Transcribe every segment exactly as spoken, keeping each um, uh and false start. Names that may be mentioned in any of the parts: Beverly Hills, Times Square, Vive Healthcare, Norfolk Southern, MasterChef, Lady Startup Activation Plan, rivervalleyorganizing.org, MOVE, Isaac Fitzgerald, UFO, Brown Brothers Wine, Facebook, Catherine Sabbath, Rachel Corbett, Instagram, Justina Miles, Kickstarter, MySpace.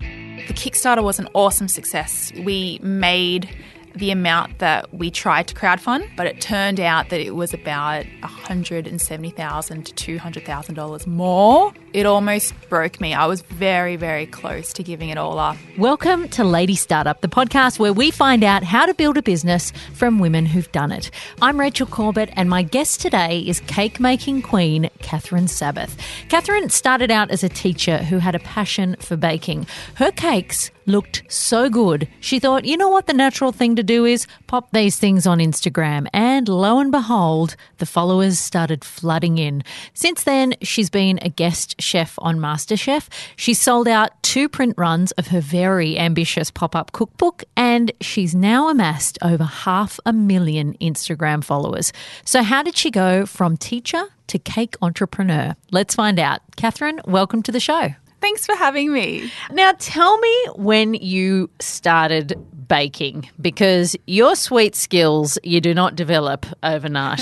The Kickstarter was an awesome success. We made the amount that we tried to crowdfund, but it turned out that it was about one hundred seventy thousand dollars to two hundred thousand dollars more. It almost broke me. I was very, very close to giving it all up. Welcome to Lady Startup, the podcast where we find out how to build a business from women who've done it. I'm Rachel Corbett, and my guest today is cake-making queen, Catherine Sabbath. Catherine started out as a teacher who had a passion for baking. Her cakes looked so good, she thought, you know what the natural thing to do is? Pop these things on Instagram. And lo and behold, the followers started flooding in. Since then, she's been a guest chef on MasterChef. She's sold out two print runs of her very ambitious pop-up cookbook, and she's now amassed over half a million Instagram followers. So how did she go from teacher to cake entrepreneur? Let's find out. Catherine, welcome to the show. Thanks for having me. Now, tell me when you started baking, because your sweet skills you do not develop overnight.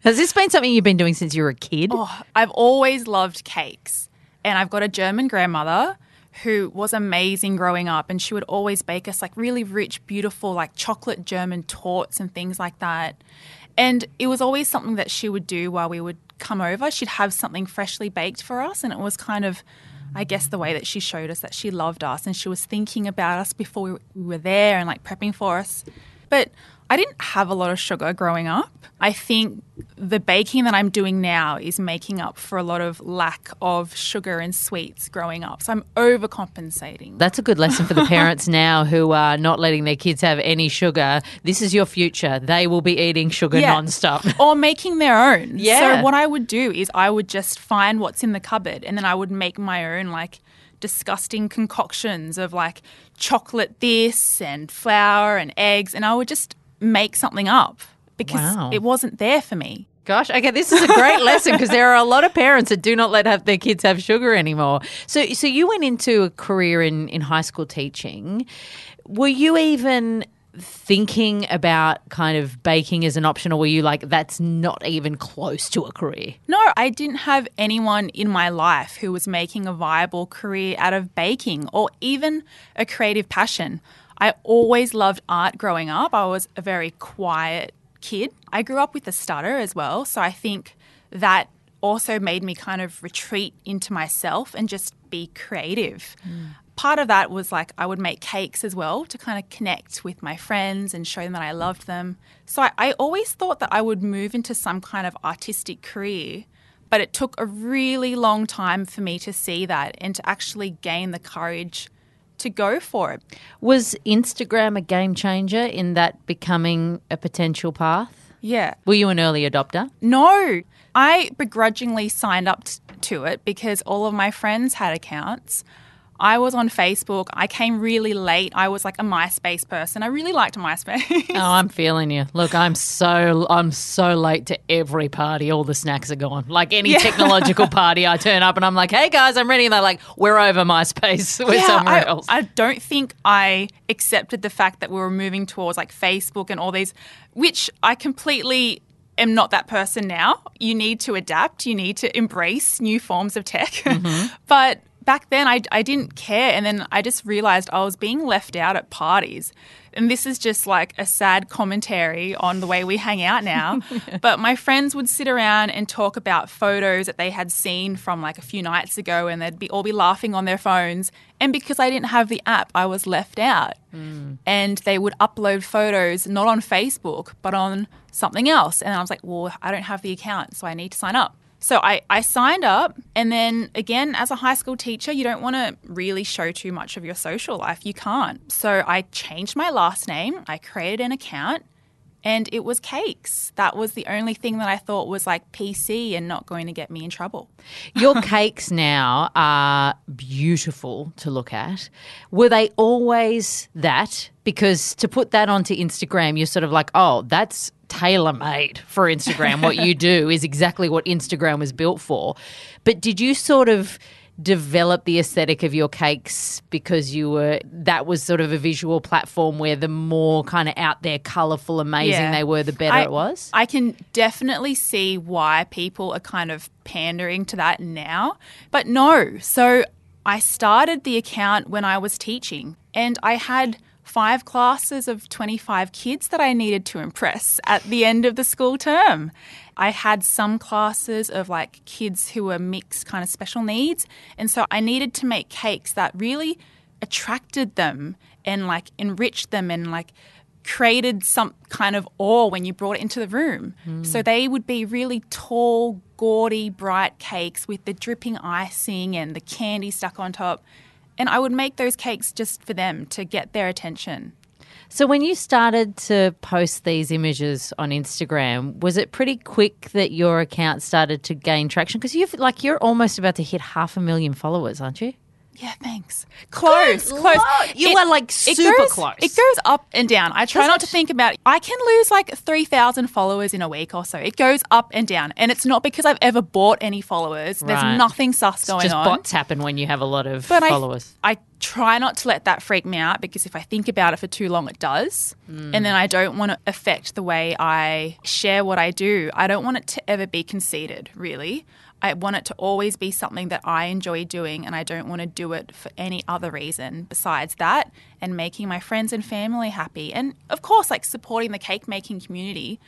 Has this been something you've been doing since you were a kid? Oh, I've always loved cakes, and I've got a German grandmother who was amazing growing up, and she would always bake us like really rich, beautiful, like chocolate German torts and things like that. And it was always something that she would do while we would come over. She'd have something freshly baked for us, and it was kind of, I guess, the way that she showed us that she loved us and she was thinking about us before we were there and like prepping for us. But I didn't have a lot of sugar growing up. I think the baking that I'm doing now is making up for a lot of lack of sugar and sweets growing up. So I'm overcompensating. That's a good lesson for the parents now who are not letting their kids have any sugar. This is your future. They will be eating sugar yeah. nonstop. Or making their own. Yeah. So what I would do is I would just find what's in the cupboard and then I would make my own like disgusting concoctions of like chocolate this and flour and eggs, and I would just make something up because wow. it wasn't there for me. Gosh, okay, this is a great lesson because there are a lot of parents that do not let have their kids have sugar anymore. So so you went into a career in, in high school teaching. Were you even thinking about kind of baking as an option, or were you like, that's not even close to a career? No, I didn't have anyone in my life who was making a viable career out of baking or even a creative passion. I always loved art growing up. I was a very quiet kid. I grew up with a stutter as well, so I think that also made me kind of retreat into myself and just be creative. Mm. Part of that was like I would make cakes as well to kind of connect with my friends and show them that I loved them. So I, I always thought that I would move into some kind of artistic career, but it took a really long time for me to see that and to actually gain the courage to go for it. Was Instagram a game changer in that becoming a potential path? Yeah. Were you an early adopter? No. I begrudgingly signed up t- to it because all of my friends had accounts. I was on Facebook. I came really late. I was like a MySpace person. I really liked MySpace. Oh, I'm feeling you. Look, I'm so I'm so late to every party. All the snacks are gone. Like any yeah. technological party, I turn up and I'm like, hey, guys, I'm ready. And they're like, we're over MySpace. We're yeah, somewhere I, else. I don't think I accepted the fact that we were moving towards like Facebook and all these, which I completely am not that person now. You need to adapt. You need to embrace new forms of tech. Mm-hmm. But back then, I, I didn't care, and then I just realised I was being left out at parties. And this is just like a sad commentary on the way we hang out now. yeah. But my friends would sit around and talk about photos that they had seen from like a few nights ago, and they'd be all be laughing on their phones. And because I didn't have the app, I was left out. Mm. And they would upload photos not on Facebook but on something else. And I was like, well, I don't have the account, so I need to sign up. So I, I signed up, and then again, as a high school teacher, you don't want to really show too much of your social life. You can't. So I changed my last name. I created an account And it was cakes. That was the only thing that I thought was like P C and not going to get me in trouble. Your cakes now are beautiful to look at. Were they always that? Because to put that onto Instagram, you're sort of like, oh, that's tailor-made for Instagram. What you do is exactly what Instagram was built for. But did you sort of develop the aesthetic of your cakes because you were that was sort of a visual platform where the more kind of out there, colourful, amazing yeah. they were, the better I, it was? I can definitely see why people are kind of pandering to that now. But no, so I started the account when I was teaching and I had five classes of twenty-five kids that I needed to impress at the end of the school term. I had some classes of like kids who were mixed kind of special needs. And so I needed to make cakes that really attracted them and like enriched them and like created some kind of awe when you brought it into the room. Mm. So they would be really tall, gaudy, bright cakes with the dripping icing and the candy stuck on top. And I would make those cakes just for them to get their attention. So when you started to post these images on Instagram, was it pretty quick that your account started to gain traction? Because you've like you're almost about to hit half a million followers, aren't you? Yeah, thanks. Close, Good close. Lord. You it, are like super goes, close. It goes up and down. I try Does not it? to think about it. I can lose like three thousand followers in a week or so. It goes up and down. And it's not because I've ever bought any followers. Right. There's nothing sus it's going just on. Just bots happen when you have a lot of but followers. I, I try not to let that freak me out because if I think about it for too long, it does. Mm. And then I don't want to affect the way I share what I do. I don't want it to ever be conceited, really. I want it to always be something that I enjoy doing and I don't want to do it for any other reason besides that and making my friends and family happy and, of course, like supporting the cake-making community.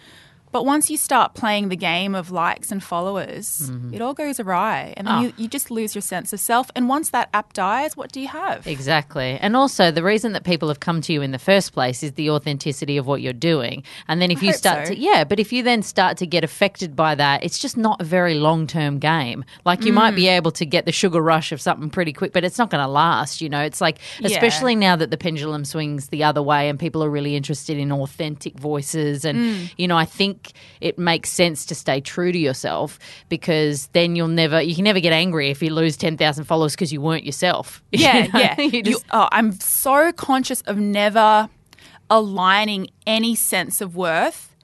But once you start playing the game of likes and followers, mm-hmm. it all goes awry and then oh. you, you just lose your sense of self. And once that app dies, what do you have? Exactly. And also the reason that people have come to you in the first place is the authenticity of what you're doing. And then if I you start so. to – yeah, but if you then start to get affected by that, it's just not a very long-term game. Like you mm. might be able to get the sugar rush of something pretty quick, but it's not going to last, you know. It's like especially yeah. now that the pendulum swings the other way and people are really interested in authentic voices and, mm. you know, I think it makes sense to stay true to yourself because then you'll never, you can never get angry if you lose ten thousand followers because you weren't yourself. Yeah, you know? yeah. you just, you, oh, I'm so conscious of never aligning any sense of worth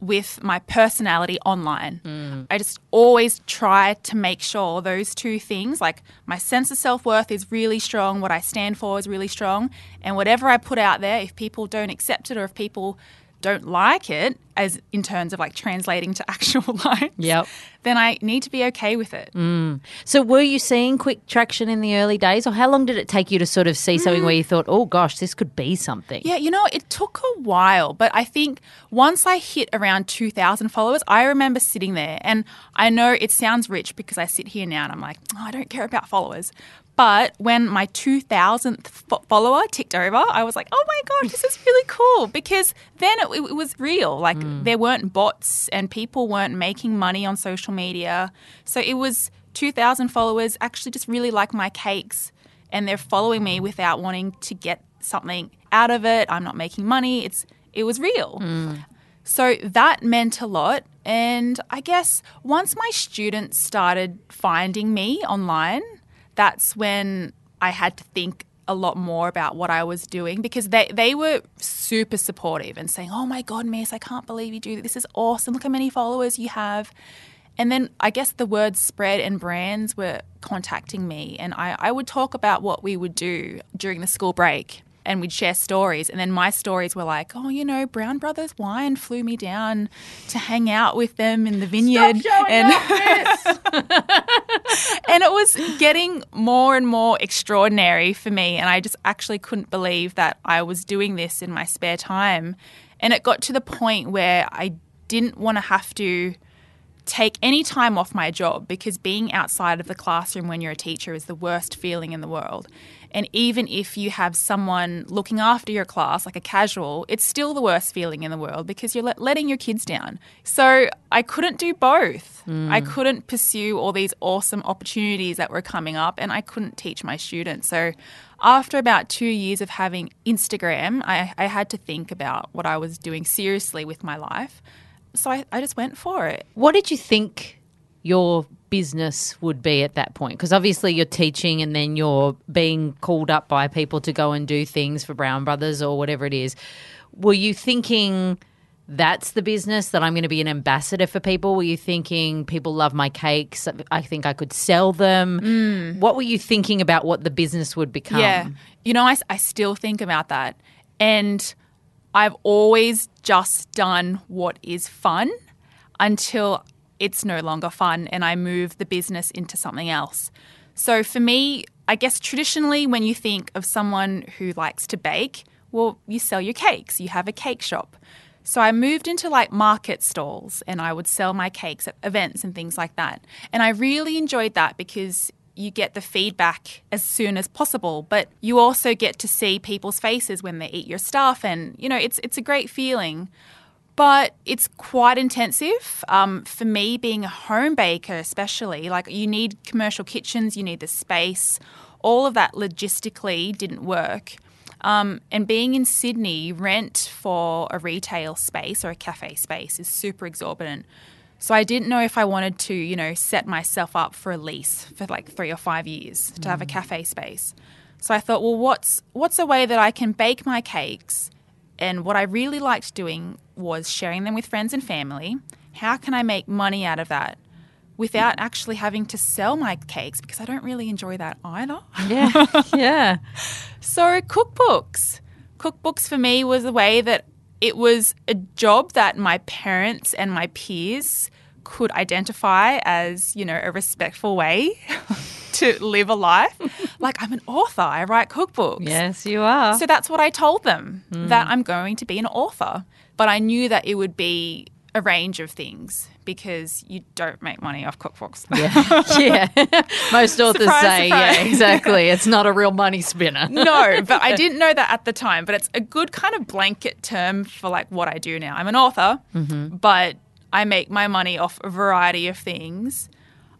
with my personality online. Mm. I just always try to make sure those two things, like my sense of self-worth is really strong, what I stand for is really strong, and whatever I put out there, if people don't accept it or if people don't like it as in terms of like translating to actual life, yep. then I need to be okay with it. Mm. So were you seeing quick traction in the early days or how long did it take you to sort of see mm. something where you thought, oh gosh, this could be something? Yeah, you know, it took a while, but I think once I hit around two thousand followers, I remember sitting there and I know it sounds rich because I sit here now and I'm like, oh, I don't care about followers. But when my two thousandth f- follower ticked over, I was like, oh, my gosh, this is really cool because then it, it was real. Like mm. there weren't bots and people weren't making money on social media. So it was two thousand followers actually just really like my cakes and they're following me without wanting to get something out of it. I'm not making money. It's It was real. Mm. So that meant a lot. And I guess once my students started finding me online, that's when I had to think a lot more about what I was doing because they, they were super supportive and saying, oh, my God, Miss, I can't believe you do this. This is awesome. Look how many followers you have. And then I guess the word spread and brands were contacting me and I, I would talk about what we would do during the school break and we'd share stories. And then my stories were like, oh, you know, Brown Brothers Wine flew me down to hang out with them in the vineyard. Stop showing and- up, Miss! And it was getting more and more extraordinary for me and I just actually couldn't believe that I was doing this in my spare time. And it got to the point where I didn't want to have to take any time off my job, because being outside of the classroom when you're a teacher is the worst feeling in the world. And even if you have someone looking after your class, like a casual, it's still the worst feeling in the world because you're letting your kids down. So I couldn't do both. Mm. I couldn't pursue all these awesome opportunities that were coming up, and I couldn't teach my students. So after about two years of having Instagram, I, I had to think about what I was doing seriously with my life. So I, I just went for it. What did you think your business would be at that point? Because obviously you're teaching and then you're being called up by people to go and do things for Brown Brothers or whatever it is. Were you thinking that's the business, that I'm going to be an ambassador for people? Were you thinking people love my cakes, I think I could sell them? Mm. What were you thinking about what the business would become? Yeah, you know, I, I still think about that. And I've always just done what is fun until it's no longer fun and I move the business into something else. So for me, I guess traditionally when you think of someone who likes to bake, well, you sell your cakes, you have a cake shop. So I moved into like market stalls and I would sell my cakes at events and things like that. And I really enjoyed that because you get the feedback as soon as possible, but you also get to see people's faces when they eat your stuff, and, you know, it's it's a great feeling. But it's quite intensive. Um, for me, being a home baker especially, like you need commercial kitchens, you need the space. All of that logistically didn't work. Um, and being in Sydney, rent for a retail space or a cafe space is super exorbitant. So I didn't know if I wanted to, you know, set myself up for a lease for like three or five years to mm. have a cafe space. So I thought, well, what's what's a way that I can bake my cakes? And what I really liked doing was sharing them with friends and family. How can I make money out of that without actually having to sell my cakes? Because I don't really enjoy that either. Yeah, yeah. So cookbooks. Cookbooks for me was a way that it was a job that my parents and my peers could identify as, you know, a respectful way to live a life. Like, I'm an author. I write cookbooks. Yes, you are. So that's what I told them, mm. that I'm going to be an author. But I knew that it would be a range of things because you don't make money off cookbooks. Yeah. yeah. Most authors surprise, say, surprise. yeah, exactly. It's not a real money spinner. No, but I didn't know that at the time. But it's a good kind of blanket term for like what I do now. I'm an author, mm-hmm. but I make my money off a variety of things.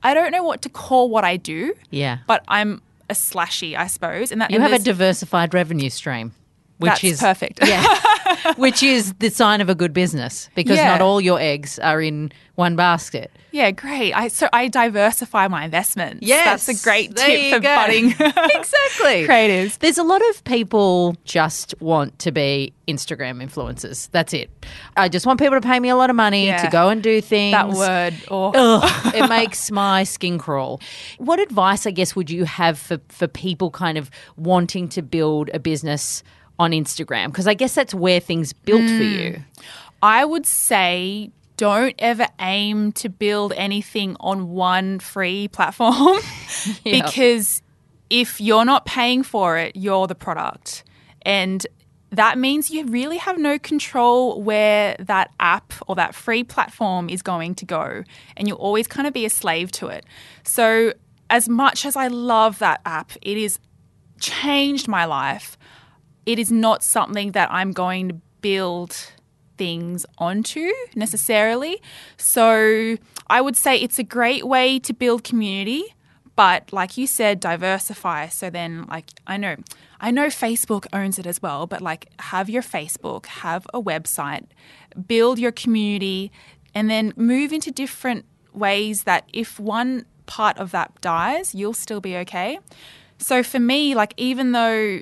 I don't know what to call what I do. Yeah. But I'm a slashy, I suppose. And that, you and have a diversified revenue stream, which that's is perfect. Yeah. Which is the sign of a good business, because yeah. not all your eggs are in one basket. Yeah, great. I so I diversify my investments. Yes. That's a great tip for go. budding exactly. creators. There's a lot of people just want to be Instagram influencers. That's it. I just want people to pay me a lot of money yeah. to go and do things. That word. Or Ugh, it makes my skin crawl. What advice, I guess, would you have for, for people kind of wanting to build a business on Instagram? Because I guess that's where things built mm. for you. I would say don't ever aim to build anything on one free platform yep. because if you're not paying for it, you're the product. And that means you really have no control where that app or that free platform is going to go, and you'll always kind of be a slave to it. So as much as I love that app, it has changed my life. It is not something that I'm going to build things onto necessarily. So I would say it's a great way to build community, but like you said, diversify. So then, like, I know I know Facebook owns it as well, but like, have your Facebook, have a website, build your community, and then move into different ways that if one part of that dies, you'll still be okay. So for me, like, even though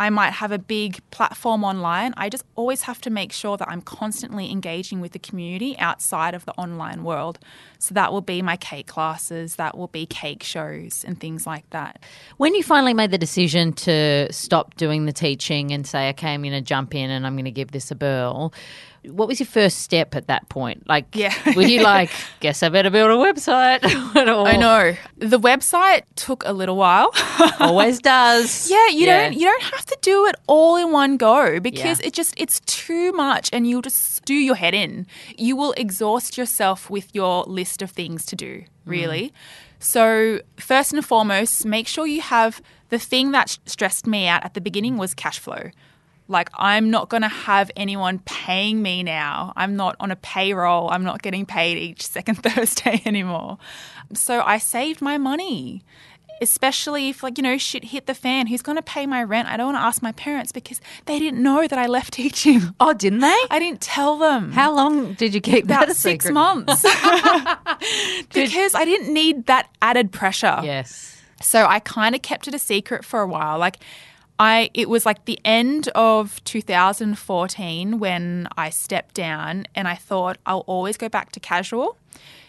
I might have a big platform online, I just always have to make sure that I'm constantly engaging with the community outside of the online world. So that will be my cake classes, that will be cake shows and things like that. When you finally made the decision to stop doing the teaching and say, okay, I'm going to jump in and I'm going to give this a whirl, What was your first step at that point? Like, yeah. were you like, guess I better build a website? I know. The website took a little while. Always does. Yeah, you yeah. don't you don't have to do it all in one go because yeah. it just it's too much and you'll just do your head in. You will exhaust yourself with your list of things to do, really. Mm. So first and foremost, make sure you have the thing that sh- stressed me out at the beginning was cash flow. Like, I'm not going to have anyone paying me now. I'm not on a payroll. I'm not getting paid each second Thursday anymore. So I saved my money, especially if, like, you know, shit hit the fan. Who's going to pay my rent? I don't want to ask my parents because they didn't know that I left teaching. Oh, didn't they? I didn't tell them. How long did you keep About that a six secret? months. Because I didn't need that added pressure. Yes. So I kind of kept it a secret for a while. Like, I, it was like the end of two thousand fourteen when I stepped down and I thought I'll always go back to casual.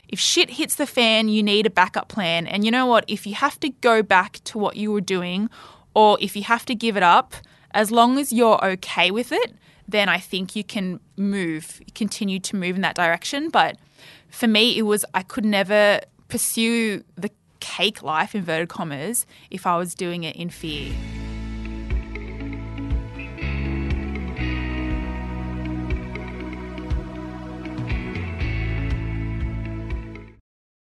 If shit hits the fan, you need a backup plan. And you know what? If you have to go back to what you were doing or if you have to give it up, as long as you're okay with it, then I think you can move, continue to move in that direction. But for me, it was I could never pursue the cake life, inverted commas, if I was doing it in fear.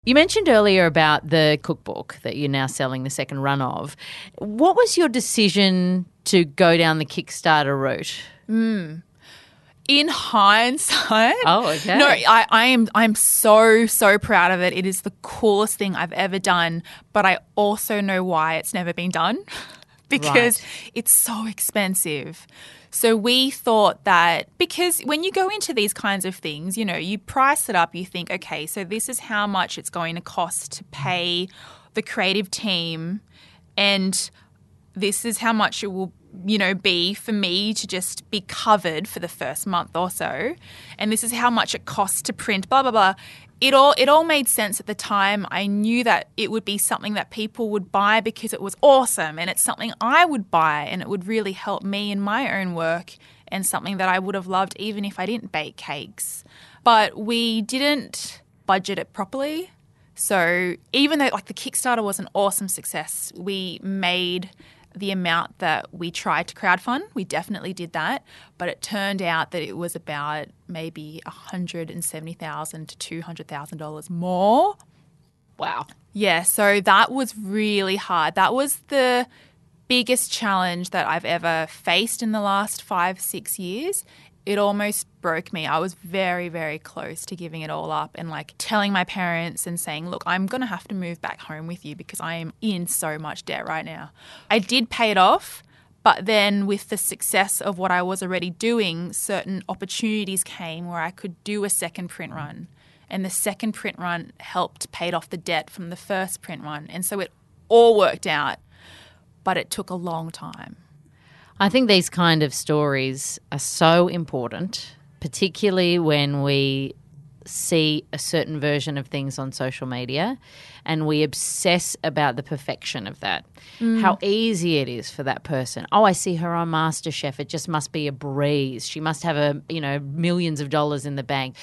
You mentioned earlier about the cookbook that you're now selling the second run of. What was your decision to go down the Kickstarter route? Mm. In hindsight, oh, okay. No, I, I am I'm so, so proud of it. It is the coolest thing I've ever done, but I also know why it's never been done because right. it's so expensive. So we thought that because when you go into these kinds of things, you know, you price it up, you think, okay, so this is how much it's going to cost to pay the creative team and this is how much it will, you know, be for me to just be covered for the first month or so and this is how much it costs to print, blah, blah, blah. It all it all made sense at the time. I knew that it would be something that people would buy because it was awesome and it's something I would buy and it would really help me in my own work and something that I would have loved even if I didn't bake cakes. But we didn't budget it properly. So even though like the Kickstarter was an awesome success, we made the amount that we tried to crowdfund. We definitely did that, but it turned out that it was about maybe one hundred seventy thousand dollars to two hundred thousand dollars more. Wow. Yeah, so that was really hard. That was the biggest challenge that I've ever faced in the last five, six years. It almost broke me. I was very, very close to giving it all up and like telling my parents and saying, look, I'm going to have to move back home with you because I am in so much debt right now. I did pay it off, but then with the success of what I was already doing, certain opportunities came where I could do a second print run. And the second print run helped pay off the debt from the first print run. And so it all worked out, but it took a long time. I think these kind of stories are so important, particularly when we see a certain version of things on social media and we obsess about the perfection of that, mm. how easy it is for that person. Oh, I see her on MasterChef. It just must be a breeze. She must have, a you know, millions of dollars in the bank.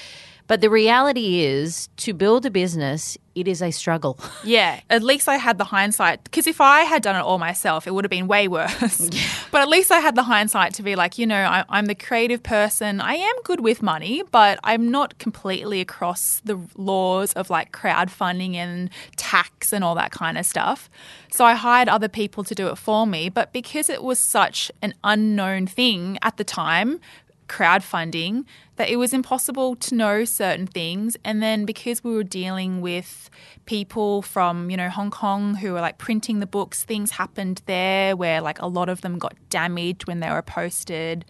But the reality is to build a business, it is a struggle. Yeah, at least I had the hindsight because if I had done it all myself, it would have been way worse. Yeah. But at least I had the hindsight to be like, you know, I, I'm the creative person. I am good with money, but I'm not completely across the laws of like crowdfunding and tax and all that kind of stuff. So I hired other people to do it for me. But because it was such an unknown thing at the time, crowdfunding, that it was impossible to know certain things. And then because we were dealing with people from, you know, Hong Kong who were like printing the books, things happened there where like a lot of them got damaged when they were posted.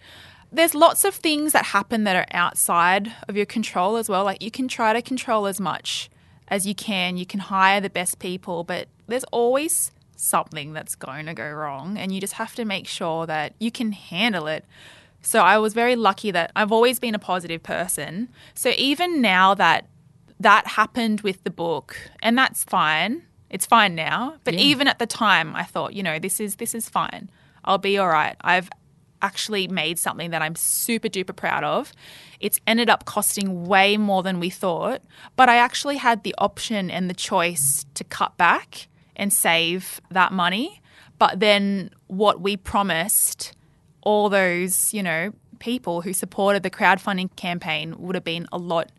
There's lots of things that happen that are outside of your control as well. Like you can try to control as much as you can. You can hire the best people, but there's always something that's going to go wrong and you just have to make sure that you can handle it. So I was very lucky that I've always been a positive person. So even now that that happened with the book, and that's fine, it's fine now. But yeah. even at the time I thought, you know, this is this is fine. I'll be all right. I've actually made something that I'm super duper proud of. It's ended up costing way more than we thought, but I actually had the option and the choice to cut back and save that money. But then what we promised all those, you know, people who supported the crowdfunding campaign would have been a lot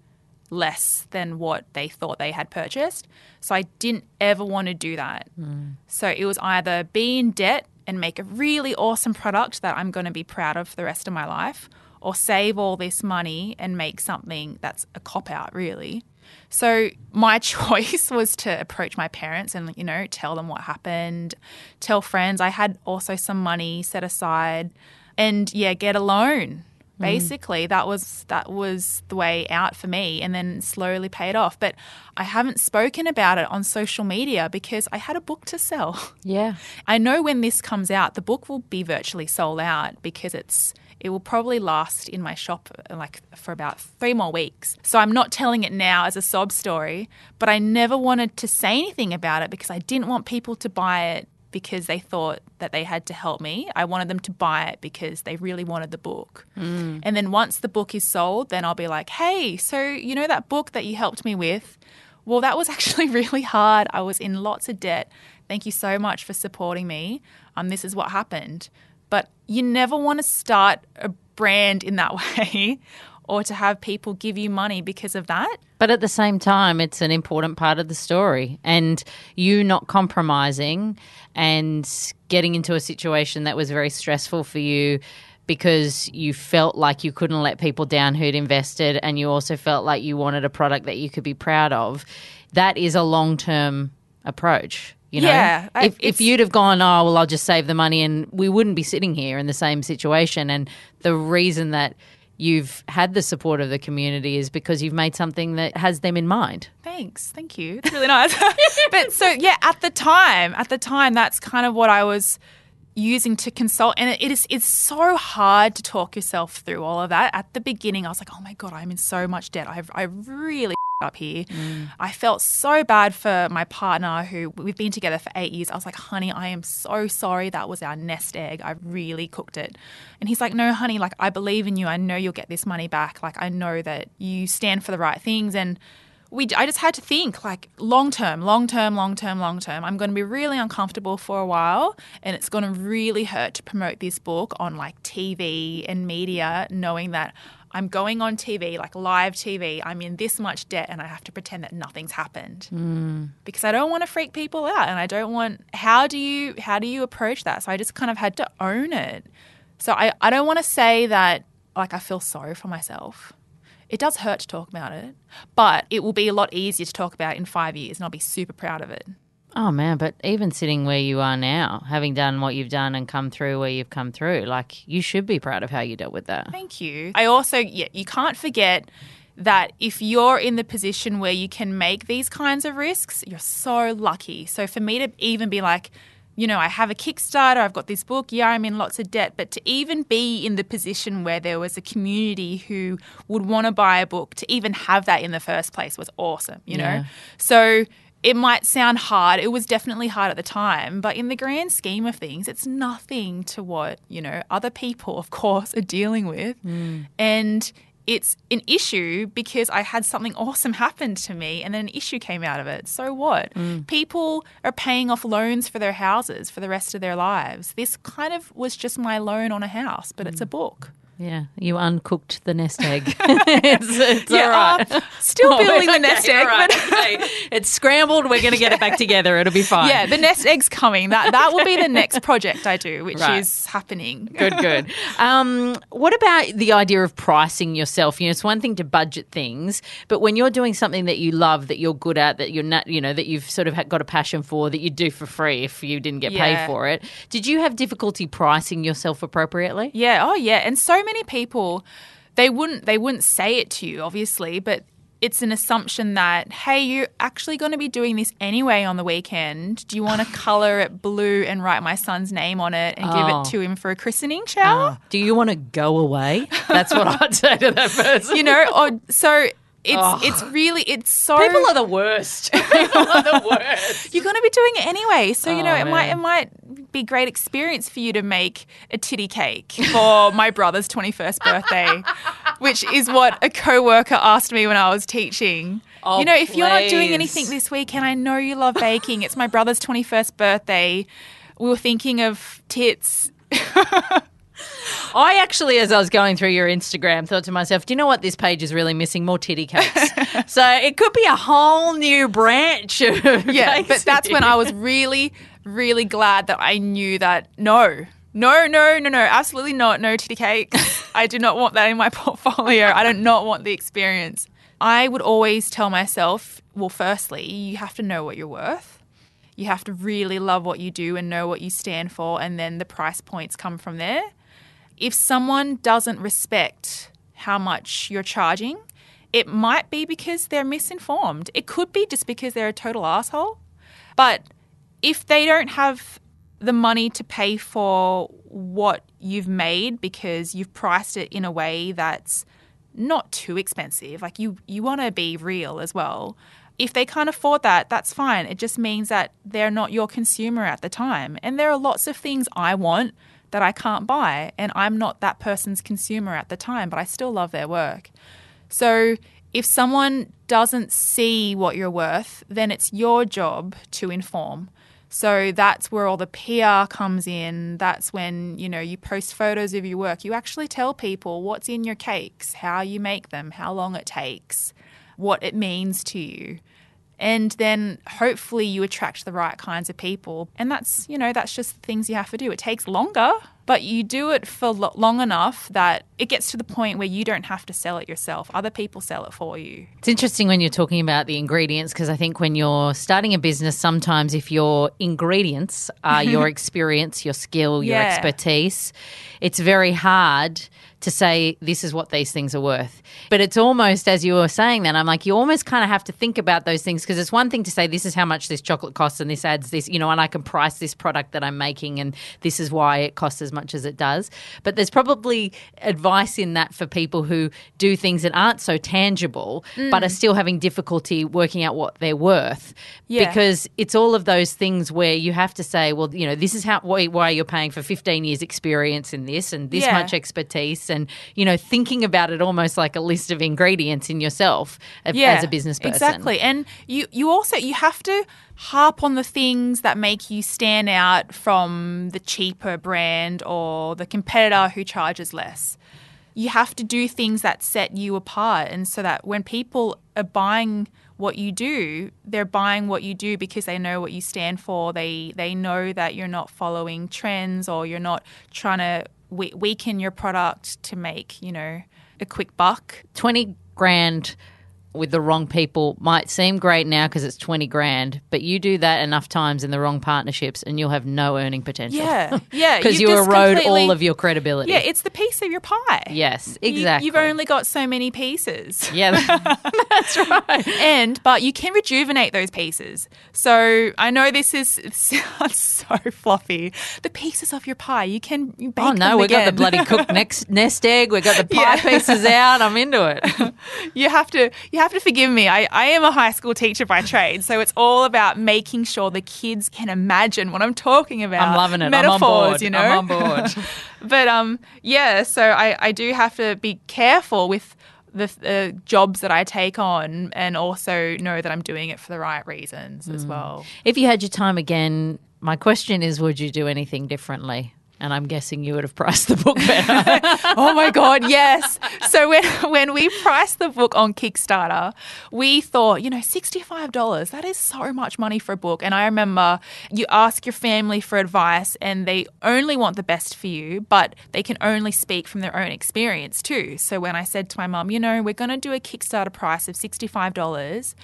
less than what they thought they had purchased. So I didn't ever want to do that. Mm. So it was either be in debt and make a really awesome product that I'm going to be proud of for the rest of my life, or save all this money and make something that's a cop-out, really. So my choice was to approach my parents and, you know, tell them what happened, tell friends. I had also some money set aside and, yeah, get a loan. Basically, mm. that was that was the way out for me, and then slowly paid off. But I haven't spoken about it on social media because I had a book to sell. Yeah. I know when this comes out, the book will be virtually sold out because it's it will probably last in my shop like for about three more weeks. So I'm not telling it now as a sob story, but I never wanted to say anything about it because I didn't want people to buy it because they thought that they had to help me. I wanted them to buy it because they really wanted the book. Mm. And then once the book is sold, then I'll be like, hey, so you know that book that you helped me with? Well, that was actually really hard. I was in lots of debt. Thank you so much for supporting me. Um, this is what happened. But you never want to start a brand in that way or to have people give you money because of that. But at the same time, it's an important part of the story, and you not compromising and getting into a situation that was very stressful for you because you felt like you couldn't let people down who'd invested, and you also felt like you wanted a product that you could be proud of. That is a long-term approach. You know, yeah, I, if, if you'd have gone, oh, well, I'll just save the money, and we wouldn't be sitting here in the same situation. And the reason that you've had the support of the community is because you've made something that has them in mind. Thanks. Thank you. It's really nice. But so, yeah, at the time, at the time, that's kind of what I was using to consult. And it, it is, it's so hard to talk yourself through all of that. At the beginning, I was like, oh, my God, I'm in so much debt. I, I really up here. Mm. I felt so bad for my partner who we've been together for eight years. I was like, honey, I am so sorry. That was our nest egg. I really cooked it. And he's like, no, honey, like I believe in you. I know you'll get this money back. Like I know that you stand for the right things. And we, I just had to think like long term, long term, long term, long term. I'm going to be really uncomfortable for a while, and it's going to really hurt to promote this book on like T V and media, knowing that I'm going on T V, like live T V, I'm in this much debt and I have to pretend that nothing's happened mm. because I don't want to freak people out, and I don't want – how do you how do you approach that? So I just kind of had to own it. So I, I don't want to say that like I feel sorry for myself. It does hurt to talk about it, but it will be a lot easier to talk about in five years and I'll be super proud of it. Oh, man, but even sitting where you are now, having done what you've done and come through where you've come through, like you should be proud of how you dealt with that. Thank you. I also, yeah, you can't forget that if you're in the position where you can make these kinds of risks, you're so lucky. So for me to even be like, you know, I have a Kickstarter, I've got this book, yeah, I'm in lots of debt, but to even be in the position where there was a community who would want to buy a book, to even have that in the first place was awesome, you yeah. know. So it might sound hard. It was definitely hard at the time, but in the grand scheme of things, it's nothing to what, you know, other people, of course, are dealing with. Mm. And it's an issue because I had something awesome happen to me and then an issue came out of it. So what? Mm. People are paying off loans for their houses for the rest of their lives. This kind of was just my loan on a house, but mm. it's a book. Yeah, you uncooked the nest egg. it's it's yeah, all right. Uh, still oh, building the nest okay, egg. Right. But okay. It's scrambled. We're going to get yeah. it back together. It'll be fine. Yeah, the nest egg's coming. That that will be the next project I do, which right. is happening. Good, good. Um, what about the idea of pricing yourself? You know, it's one thing to budget things, but when you're doing something that you love, that you're good at, that you're not, you know, that you've sort of got a passion for, that you do for free if you didn't get yeah. paid for it, did you have difficulty pricing yourself appropriately? Yeah. Oh, yeah. And so many people, they wouldn't they wouldn't say it to you, obviously, but it's an assumption that, hey, you're actually going to be doing this anyway on the weekend. Do you want to colour it blue and write my son's name on it and oh. give it to him for a christening shower? Uh, do you want to go away? That's what I'd say to that person. You know, or, so it's oh. it's really, it's so... People are the worst. People are the worst. You're going to be doing it anyway. So, oh, you know, it man. might it might... be a great experience for you to make a titty cake for my brother's twenty-first birthday, which is what a coworker asked me when I was teaching. Oh, you know, if please. You're not doing anything this week, and I know you love baking, it's my brother's twenty-first birthday, we were thinking of tits. I actually, as I was going through your Instagram, thought to myself, do you know what this page is really missing? More titty cakes. So it could be a whole new branch of yeah, cakes. But that's when I was really, really glad that I knew that no, no, no, no, no, absolutely not, no titty cakes. I do not want that in my portfolio. I do not want the experience. I would always tell myself, well, firstly, you have to know what you're worth. You have to really love what you do and know what you stand for, and then the price points come from there. If someone doesn't respect how much you're charging, it might be because they're misinformed. It could be just because they're a total asshole. But if they don't have the money to pay for what you've made because you've priced it in a way that's not too expensive, like you, you want to be real as well. If they can't afford that, that's fine. It just means that they're not your consumer at the time. And there are lots of things I want that I can't buy, and I'm not that person's consumer at the time, but I still love their work. So if someone doesn't see what you're worth, then it's your job to inform. So that's where all the P R comes in. That's when, you know, you post photos of your work. You actually tell people what's in your cakes, how you make them, how long it takes, what it means to you. And then hopefully you attract the right kinds of people. And that's, you know, that's just the things you have to do. It takes longer, but you do it for lo- long enough that it gets to the point where you don't have to sell it yourself. Other people sell it for you. It's interesting when you're talking about the ingredients, because I think when you're starting a business, sometimes if your ingredients are your experience, your skill, your yeah. expertise, it's very hard to say this is what these things are worth. But it's almost, as you were saying then, I'm like, you almost kind of have to think about those things, because it's one thing to say this is how much this chocolate costs and this adds this, you know, and I can price this product that I'm making and this is why it costs as much as it does. But there's probably advice in that for people who do things that aren't so tangible mm. but are still having difficulty working out what they're worth yeah. because it's all of those things where you have to say, well, you know, this is how why, why you're paying for fifteen years experience in this and this yeah. much expertise. And, you know, thinking about it almost like a list of ingredients in yourself yeah, as a business person. Exactly. And you, you also you have to harp on the things that make you stand out from the cheaper brand or the competitor who charges less. You have to do things that set you apart, and so that when people are buying what you do, they're buying what you do because they know what you stand for. They, they know that you're not following trends, or you're not trying to We- weaken your product to make, you know, a quick buck. twenty grand with the wrong people might seem great now because it's twenty grand, but you do that enough times in the wrong partnerships and you'll have no earning potential. Yeah, yeah. Because you erode all of your credibility. Yeah, it's the piece of your pie. Yes, exactly. You, you've only got so many pieces. Yeah, that's right. And, but you can rejuvenate those pieces. So I know this is, it sounds so fluffy. The pieces of your pie, you can bake them again. Oh no, we've got the bloody cooked next, nest egg, we've got the pie yeah. pieces out, I'm into it. You have to, you have have to forgive me. I, I am a high school teacher by trade, so it's all about making sure the kids can imagine what I'm talking about. I'm loving it. Metaphors, I'm on board. You know? I'm on board. But um, yeah, so I, I do have to be careful with the uh, jobs that I take on, and also know that I'm doing it for the right reasons mm. as well. If you had your time again, my question is, would you do anything differently? And I'm guessing you would have priced the book better. Oh, my God, yes. So when when we priced the book on Kickstarter, we thought, you know, sixty-five dollars, that is so much money for a book. And I remember you ask your family for advice and they only want the best for you, but they can only speak from their own experience too. So when I said to my mum, you know, we're going to do a Kickstarter price of sixty-five dollars,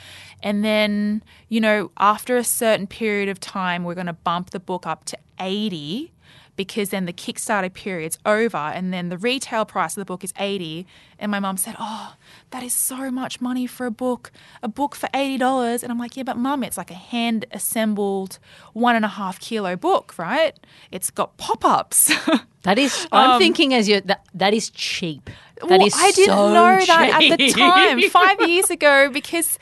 and then, you know, after a certain period of time, we're going to bump the book up to eighty dollars. Because then the Kickstarter period's over and then the retail price of the book is eighty dollars. And my mum said, oh, that is so much money for a book, a book for eighty dollars. And I'm like, yeah, but mum, it's like a hand-assembled one and a half kilo book, right? It's got pop-ups. That is, I'm um, thinking as you, that, that is cheap. That well, is I didn't so know cheap. That at the time, five years ago, because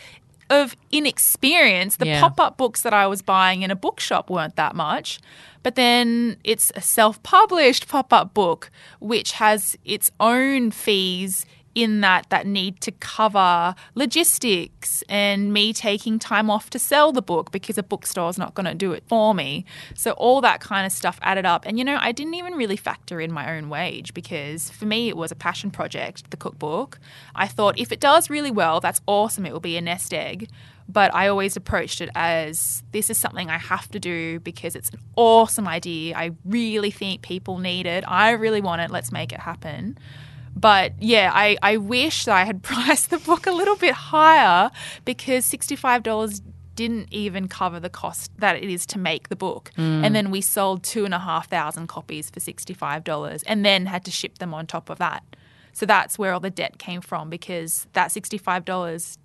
of inexperience, the yeah. pop-up books that I was buying in a bookshop weren't that much. But then it's a self-published pop-up book which has its own fees in that that need to cover logistics and me taking time off to sell the book because a bookstore's not going to do it for me. So all that kind of stuff added up. And, you know, I didn't even really factor in my own wage because for me it was a passion project, the cookbook. I thought if it does really well, that's awesome. It will be a nest egg. But I always approached it as this is something I have to do because it's an awesome idea. I really think people need it. I really want it. Let's make it happen. But, yeah, I, I wish that I had priced the book a little bit higher because sixty-five dollars didn't even cover the cost that it is to make the book. Mm. And then we sold two thousand five hundred copies for sixty-five dollars and then had to ship them on top of that. So that's where all the debt came from because that sixty-five dollars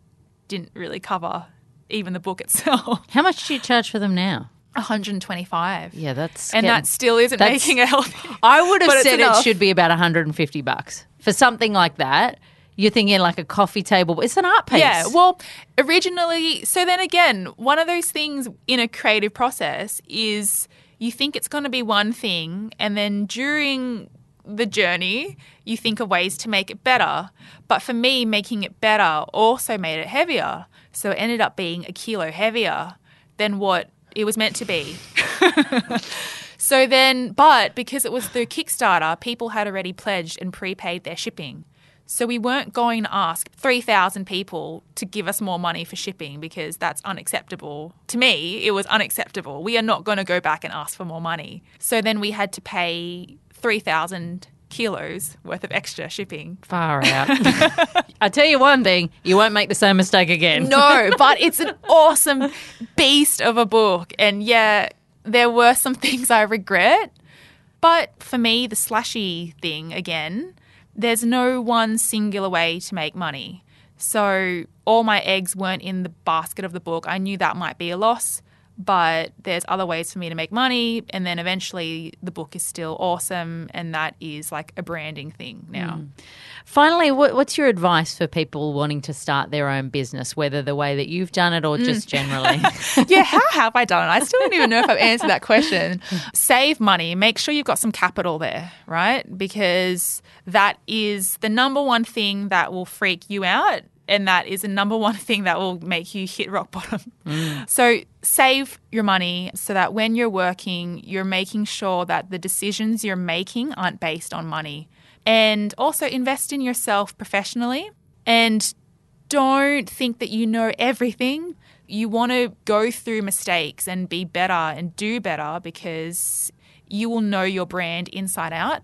didn't really cover even the book itself. How much do you charge for them now? one hundred twenty-five. Yeah, that's and getting, that still isn't making it healthy. I would have said it should be about one hundred fifty bucks for something like that. You're thinking like a coffee table. It's an art piece. Yeah. Well, originally. So then again, one of those things in a creative process is you think it's going to be one thing, and then during the journey, you think of ways to make it better. But for me, making it better also made it heavier. So it ended up being a kilo heavier than what it was meant to be. So then, but because it was through Kickstarter, people had already pledged and prepaid their shipping. So we weren't going to ask three thousand people to give us more money for shipping because that's unacceptable. To me, it was unacceptable. We are not going to go back and ask for more money. So then we had to pay three thousand kilos worth of extra shipping. Far out. I tell you one thing, you won't make the same mistake again. No, but it's an awesome beast of a book. And yeah, there were some things I regret. But for me, the slashy thing again, there's no one singular way to make money. So all my eggs weren't in the basket of the book. I knew that might be a loss, but there's other ways for me to make money. And then eventually the book is still awesome, and that is like a branding thing now. Mm. Finally, what, what's your advice for people wanting to start their own business, whether the way that you've done it or mm. just generally? Yeah, how have I done it? I still don't even know if I've answered that question. Save money. Make sure you've got some capital there, right? Because that is the number one thing that will freak you out. And that is the number one thing that will make you hit rock bottom. Mm. So save your money so that when you're working, you're making sure that the decisions you're making aren't based on money. And also invest in yourself professionally and don't think that you know everything. You want to go through mistakes and be better and do better because you will know your brand inside out.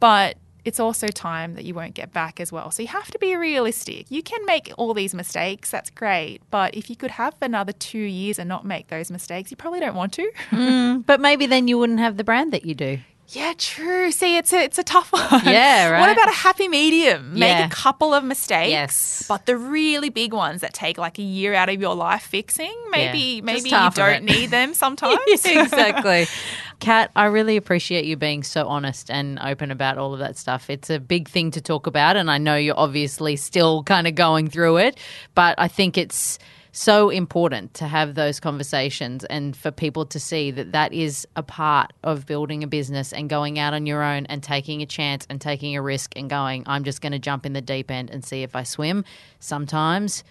But it's also time that you won't get back as well. So you have to be realistic. You can make all these mistakes. That's great. But if you could have another two years and not make those mistakes, you probably don't want to. Mm, but maybe then you wouldn't have the brand that you do. Yeah, true. See, it's a, it's a tough one. Yeah, right. What about a happy medium? Make yeah. a couple of mistakes. Yes. But the really big ones that take like a year out of your life fixing, maybe yeah. maybe you don't need them sometimes. Yeah, exactly. Kat, I really appreciate you being so honest and open about all of that stuff. It's a big thing to talk about, and I know you're obviously still kind of going through it, but I think it's so important to have those conversations and for people to see that that is a part of building a business and going out on your own and taking a chance and taking a risk and going, I'm just going to jump in the deep end and see if I swim. Sometimes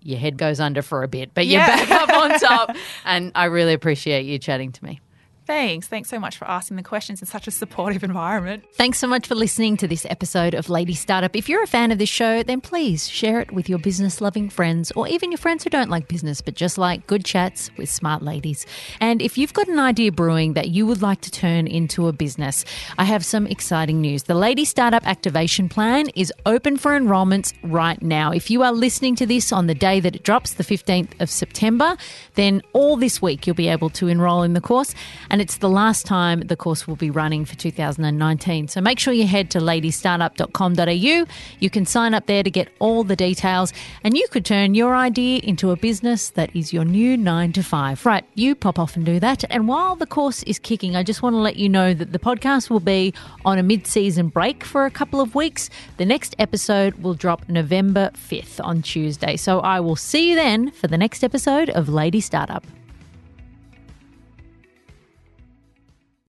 your head goes under for a bit, but yeah. you're back up on top. And I really appreciate you chatting to me. Thanks. Thanks so much for asking the questions in such a supportive environment. Thanks so much for listening to this episode of Lady Startup. If you're a fan of this show, then please share it with your business-loving friends or even your friends who don't like business but just like good chats with smart ladies. And if you've got an idea brewing that you would like to turn into a business, I have some exciting news. The Lady Startup Activation Plan is open for enrolments right now. If you are listening to this on the day that it drops, the fifteenth of September, then all this week you'll be able to enrol in the course. And and it's the last time the course will be running for two thousand nineteen. So make sure you head to lady startup dot com dot a u. You can sign up there to get all the details, and you could turn your idea into a business that is your new nine to five. Right, you pop off and do that. And while the course is kicking, I just want to let you know that the podcast will be on a mid-season break for a couple of weeks. The next episode will drop November fifth on Tuesday. So I will see you then for the next episode of Lady Startup.